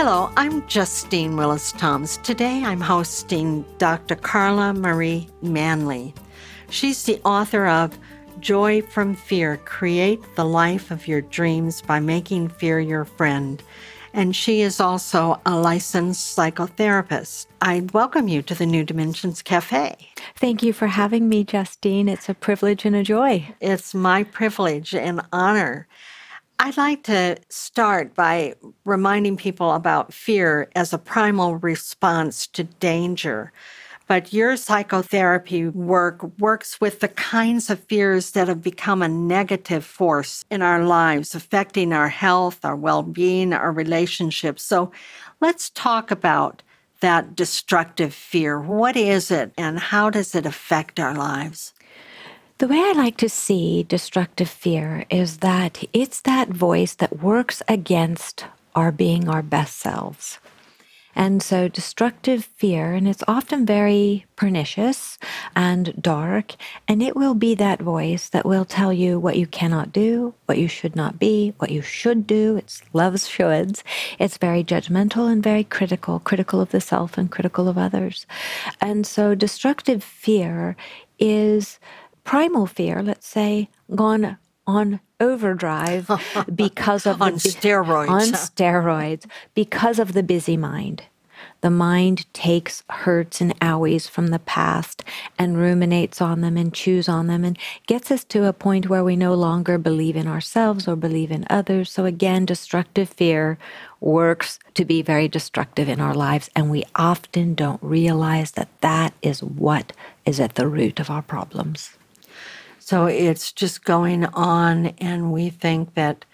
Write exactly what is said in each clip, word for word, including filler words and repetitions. Hello, I'm Justine Willis Toms. Today I'm hosting Doctor Carla Marie Manly. She's the author of Joy From Fear: Create the Life of Your Dreams by Making Fear Your Friend. And she is also a licensed psychotherapist. I welcome you to the New Dimensions Cafe. Thank you for having me, Justine. It's a privilege and a joy. It's my privilege and honor. I'd like to start by reminding people about fear as a primal response to danger. But your psychotherapy work works with the kinds of fears that have become a negative force in our lives, affecting our health, our well-being, our relationships. So let's talk about that destructive fear. What is it, and how does it affect our lives? The way I like to see destructive fear is that it's that voice that works against our being our best selves. And so destructive fear, and it's often very pernicious and dark, and it will be that voice that will tell you what you cannot do, what you should not be, what you should do. It's loves shoulds. It's very judgmental and very critical, critical of the self and critical of others. And so destructive fear is primal fear, let's say, gone on overdrive because of on the, steroids. On steroids, because of the busy mind. The mind takes hurts and owies from the past and ruminates on them and chews on them and gets us to a point where we no longer believe in ourselves or believe in others. So again, destructive fear works to be very destructive in our lives, and we often don't realize that that is what is at the root of our problems. So it's just going on, and we think that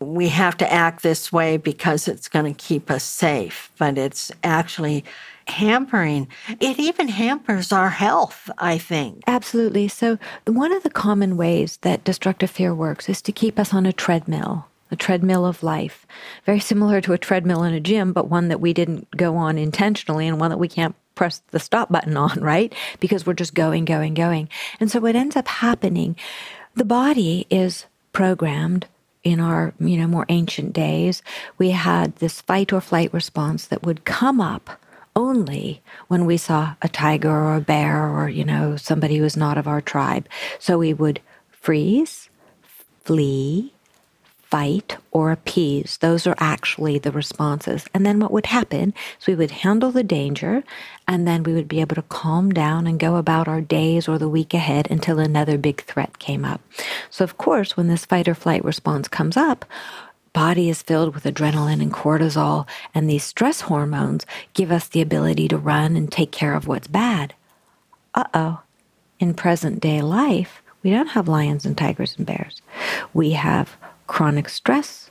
we have to act this way because it's going to keep us safe, but it's actually hampering. It even hampers our health, I think. Absolutely. So one of the common ways that destructive fear works is to keep us on a treadmill. A treadmill of life, very similar to a treadmill in a gym, but one that we didn't go on intentionally and one that we can't press the stop button on, right? Because we're just going, going, going. And so what ends up happening, the body is programmed in our, you know, more ancient days. We had this fight or flight response that would come up only when we saw a tiger or a bear or, you know, somebody who was not of our tribe. So we would freeze, flee, fight, or appease. Those are actually the responses. And then what would happen is we would handle the danger, and then we would be able to calm down and go about our days or the week ahead until another big threat came up. So of course, when this fight or flight response comes up, body is filled with adrenaline and cortisol, and these stress hormones give us the ability to run and take care of what's bad. Uh-oh. In present day life, we don't have lions and tigers and bears. We have chronic stress,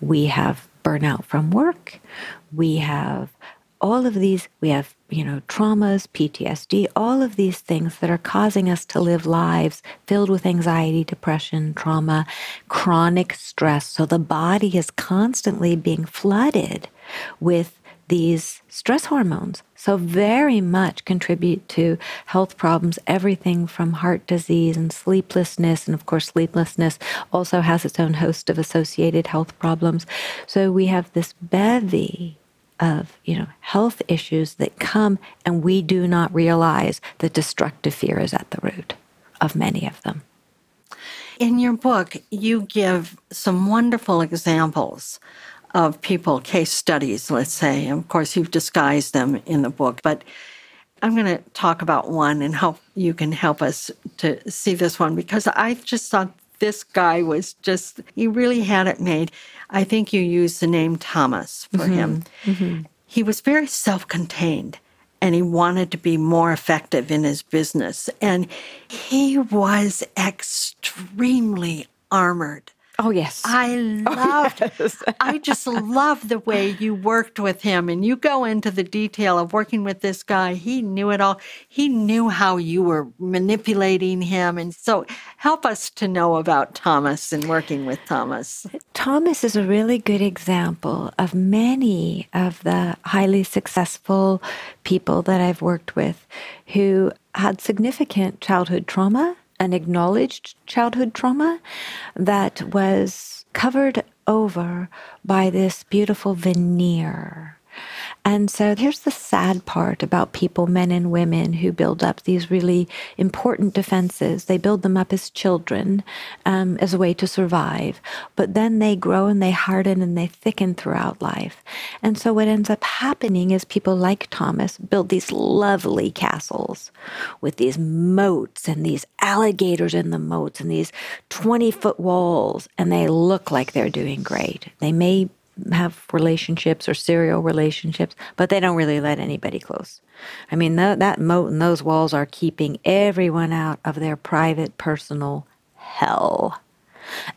we have burnout from work, we have all of these, we have, you know, traumas, P T S D, all of these things that are causing us to live lives filled with anxiety, depression, trauma, chronic stress. So the body is constantly being flooded with these stress hormones. So very much contribute to health problems, everything from heart disease and sleeplessness. And of course, sleeplessness also has its own host of associated health problems. So we have this bevy of, you know, health issues that come, and we do not realize that destructive fear is at the root of many of them. In your book, you give some wonderful examples of people, case studies, let's say. Of course, you've disguised them in the book, but I'm going to talk about one and hope you can help us to see this one, because I just thought this guy was just, he really had it made. I think you used the name Thomas for mm-hmm. him. Mm-hmm. He was very self-contained, and he wanted to be more effective in his business. And he was extremely armored. Oh, yes. I loved, oh, yes. I just love the way you worked with him. And you go into the detail of working with this guy. He knew it all. He knew how you were manipulating him. And so help us to know about Thomas and working with Thomas. Thomas is a really good example of many of the highly successful people that I've worked with who had significant childhood trauma, an acknowledged childhood trauma that was covered over by this beautiful veneer. And so here's the sad part about people, men and women, who build up these really important defenses. They build them up as children, um, as a way to survive, but then they grow and they harden and they thicken throughout life. And so what ends up happening is people like Thomas build these lovely castles with these moats and these alligators in the moats and these twenty-foot walls, and they look like they're doing great. They may have relationships or serial relationships, but they don't really let anybody close. I mean, th- that moat and those walls are keeping everyone out of their private, personal hell.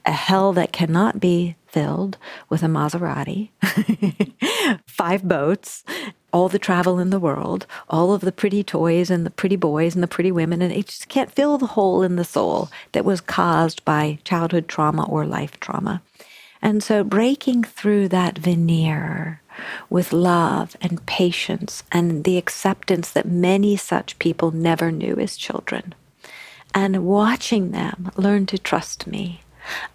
A hell that cannot be filled with a Maserati, five boats, all the travel in the world, all of the pretty toys and the pretty boys and the pretty women, and it just can't fill the hole in the soul that was caused by childhood trauma or life trauma. And so breaking through that veneer with love and patience and the acceptance that many such people never knew as children, and watching them learn to trust me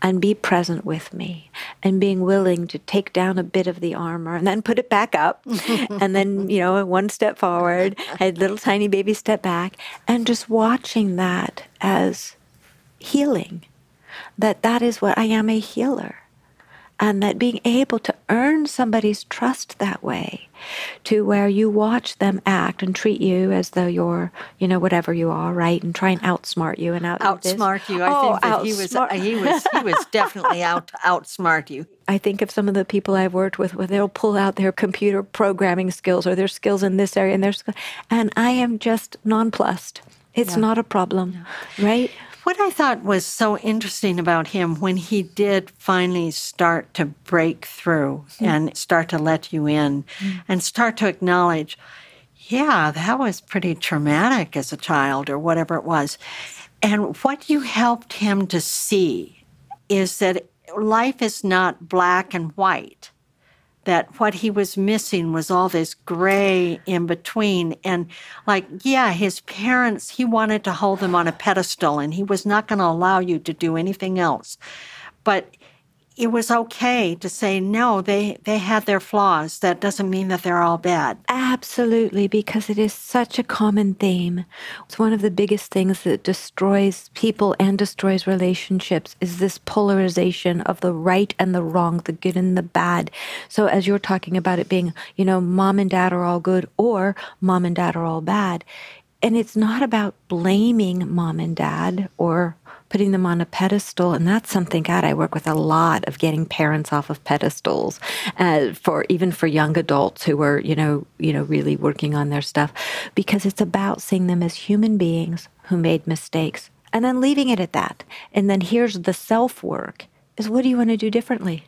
and be present with me and being willing to take down a bit of the armor and then put it back up and then, you know, one step forward, a little tiny baby step back, and just watching that as healing, that that is what I am, a healer. And that being able to earn somebody's trust that way, to where you watch them act and treat you as though you're, you know, whatever you are, right? And try and outsmart you and out outsmart you. I oh, think that outsmart. he was he was he was definitely out to outsmart you. I think of some of the people I've worked with where they'll pull out their computer programming skills or their skills in this area and their skills, and I am just nonplussed. It's yeah. not a problem, yeah. right? What I thought was so interesting about him when he did finally start to break through mm. and start to let you in mm. and start to acknowledge, yeah, that was pretty traumatic as a child or whatever it was. And what you helped him to see is that life is not black and white, that what he was missing was all this gray in between. And like, yeah, his parents, he wanted to hold them on a pedestal and he was not going to allow you to do anything else. But it was okay to say, no, they, they had their flaws. That doesn't mean that they're all bad. Absolutely, because it is such a common theme. It's one of the biggest things that destroys people and destroys relationships is this polarization of the right and the wrong, the good and the bad. So as you're talking about it being, you know, mom and dad are all good or mom and dad are all bad. And it's not about blaming mom and dad or putting them on a pedestal. And that's something, God, I work with a lot of getting parents off of pedestals uh, for even for young adults who are, you know, you know, really working on their stuff, because it's about seeing them as human beings who made mistakes and then leaving it at that. And then here's the self-work is, what do you want to do differently?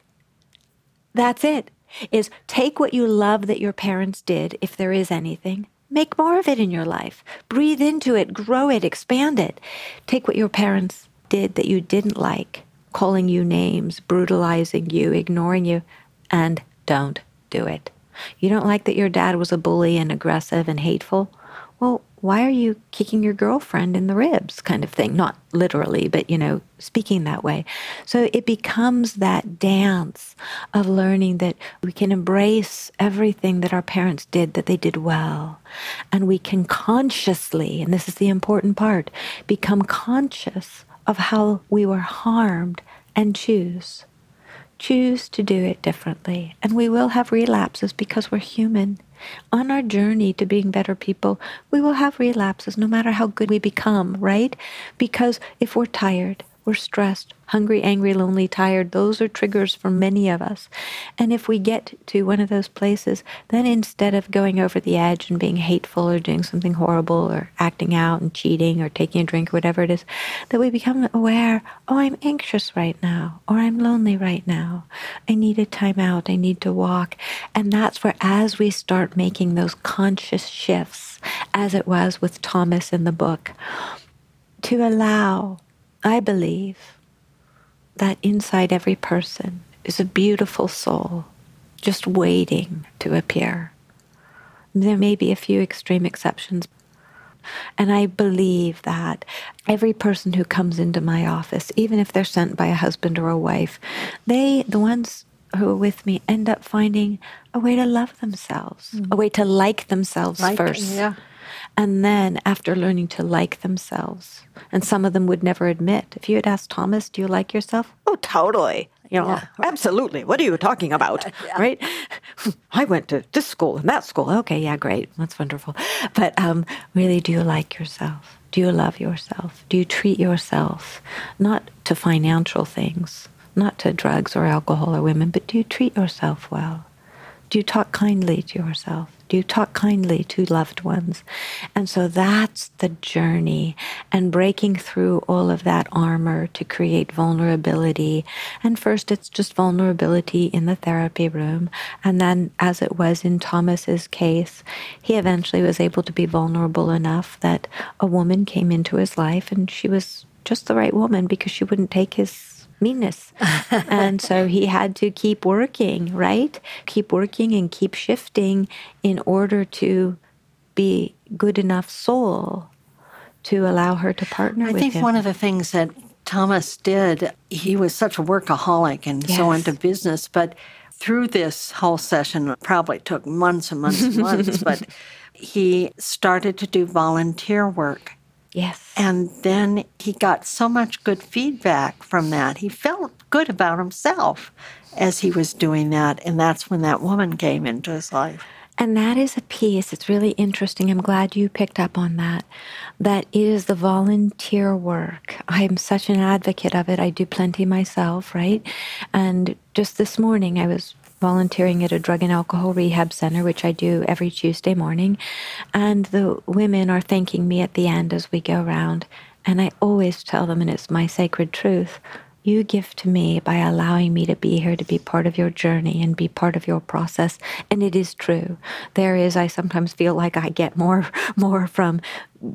That's it, is take what you love that your parents did, if there is anything. Make more of it in your life. Breathe into it, grow it, expand it. Take what your parents did that you didn't like, calling you names, brutalizing you, ignoring you, and don't do it. You don't like that your dad was a bully and aggressive and hateful? Well, why are you kicking your girlfriend in the ribs kind of thing? Not literally, but, you know, speaking that way. So it becomes that dance of learning that we can embrace everything that our parents did, that they did well. And we can consciously, and this is the important part, become conscious of how we were harmed and choose. Choose to do it differently. And we will have relapses because we're human. On our journey to being better people, we will have relapses no matter how good we become, right? Because if we're tired We're stressed, hungry, angry, lonely, tired. Those are triggers for many of us. And if we get to one of those places, then instead of going over the edge and being hateful or doing something horrible or acting out and cheating or taking a drink or whatever it is, that we become aware, oh, I'm anxious right now, or I'm lonely right now. I need a time out. I need to walk. And that's where, as we start making those conscious shifts, as it was with Thomas in the book, to allow, I believe that inside every person is a beautiful soul just waiting to appear. There may be a few extreme exceptions. And I believe that every person who comes into my office, even if they're sent by a husband or a wife, they, the ones who are with me, end up finding a way to love themselves, mm-hmm. a way to like themselves like, first. Yeah. And then after learning to like themselves, and some of them would never admit. If you had asked Thomas, do you like yourself? Oh, totally. You know, yeah, right. Absolutely. What are you talking about? Yeah. Right? I went to this school and that school. Okay, yeah, great. That's wonderful. But um, really, do you like yourself? Do you love yourself? Do you treat yourself? Not to financial things, not to drugs or alcohol or women, but do you treat yourself well? Do you talk kindly to yourself? Do you talk kindly to loved ones? And so that's the journey, and breaking through all of that armor to create vulnerability. And first, it's just vulnerability in the therapy room. And then, as it was in Thomas's case, he eventually was able to be vulnerable enough that a woman came into his life, and she was just the right woman because she wouldn't take his meanness. And so he had to keep working, right? Keep working and keep shifting in order to be good enough soul to allow her to partner I with him. I think one of the things that Thomas did, he was such a workaholic and yes. so into business, but through this whole session, it probably took months and months and months, but he started to do volunteer work. Yes. And then he got so much good feedback from that. He felt good about himself as he was doing that. And that's when that woman came into his life. And that is a piece. It's really interesting. I'm glad you picked up on that. That is the volunteer work. I'm such an advocate of it. I do plenty myself, right? And just this morning, I was volunteering at a drug and alcohol rehab center, which I do every Tuesday morning. And the women are thanking me at the end as we go around. And I always tell them, and it's my sacred truth, you give to me by allowing me to be here to be part of your journey and be part of your process. And it is true. There is, I sometimes feel like I get more, more from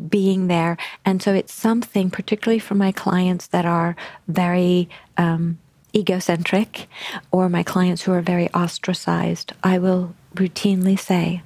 being there. And so it's something, particularly for my clients that are very, um, egocentric, or my clients who are very ostracized, I will routinely say,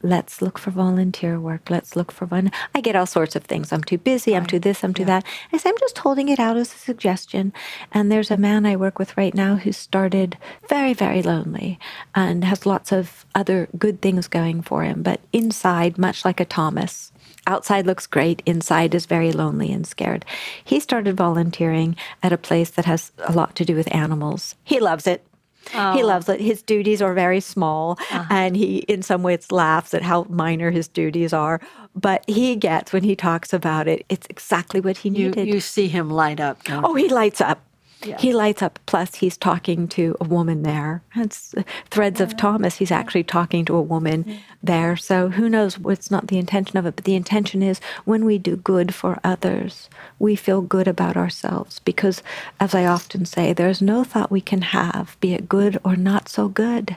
let's look for volunteer work. Let's look for one. I get all sorts of things. I'm too busy. I'm too this. I'm too yeah. that. I say, I'm just holding it out as a suggestion. And there's a man I work with right now who started very, very lonely and has lots of other good things going for him. But inside, much like a Thomas, outside looks great, inside is very lonely and scared. He started volunteering at a place that has a lot to do with animals. He loves it. Oh. He loves it. His duties are very small, uh-huh. and he, in some ways, laughs at how minor his duties are. But he gets, when he talks about it, it's exactly what he needed. You, you see him light up. Don't oh, you? He lights up. Yeah. He lights up. Plus, he's talking to a woman there. It's threads of Thomas. He's actually talking to a woman there. So who knows what's not the intention of it. But the intention is when we do good for others, we feel good about ourselves. Because as I often say, there's no thought we can have, be it good or not so good,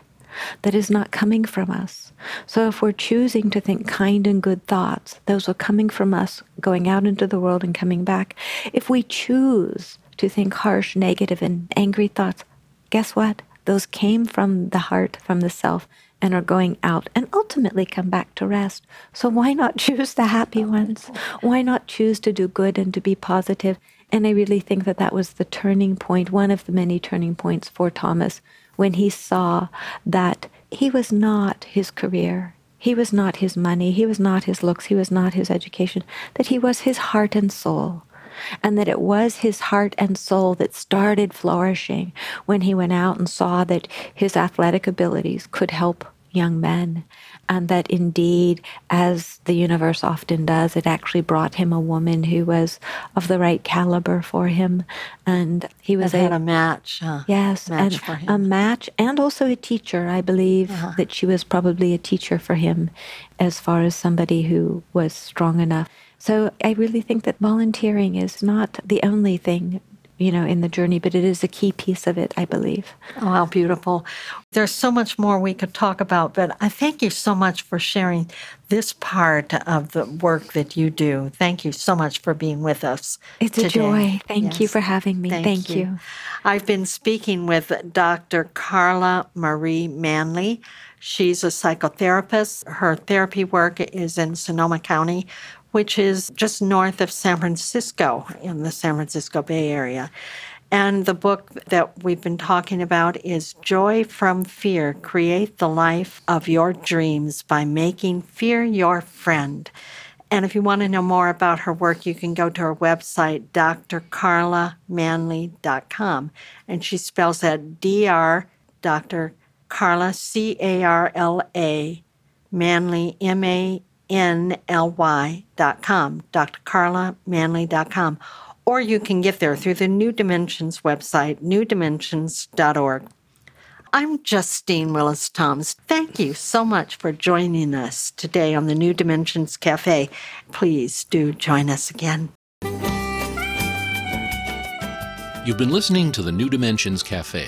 that is not coming from us. So if we're choosing to think kind and good thoughts, those are coming from us, going out into the world and coming back. If we choose to think harsh, negative, and angry thoughts, guess what? Those came from the heart, from the self, and are going out and ultimately come back to rest. So why not choose the happy ones? Why not choose to do good and to be positive? And I really think that that was the turning point, one of the many turning points for Thomas, when he saw that he was not his career. He was not his money. He was not his looks. He was not his education. That he was his heart and soul. And that it was his heart and soul that started flourishing when he went out and saw that his athletic abilities could help young men, and that indeed, as the universe often does, it actually brought him a woman who was of the right caliber for him, and he was a, a match. Uh, yes, match and for him. A match, and also a teacher. I believe uh-huh. that she was probably a teacher for him, as far as somebody who was strong enough. So I really think that volunteering is not the only thing, you know, in the journey, but it is a key piece of it, I believe. Oh, how beautiful. There's so much more we could talk about, but I thank you so much for sharing this part of the work that you do. Thank you so much for being with us It's today. A joy. Thank yes. you for having me. Thank, thank you. you. I've been speaking with Doctor Carla Marie Manly. She's a psychotherapist. Her therapy work is in Sonoma County, which is just north of San Francisco, in the San Francisco Bay Area. And the book that we've been talking about is Joy From Fear: Create the Life of Your Dreams by Making Fear Your Friend. And if you want to know more about her work, you can go to her website, D R carla manley dot com. And she spells that D R, Doctor Carla, C A R L A, Manley, M A N L Y N L Y dot com, D R carla manley dot com, or you can get there through the New Dimensions website, new dimensions dot org. I'm Justine Willis Toms. Thank you so much for joining us today on the New Dimensions Cafe. Please do join us again. You've been listening to the New Dimensions Cafe.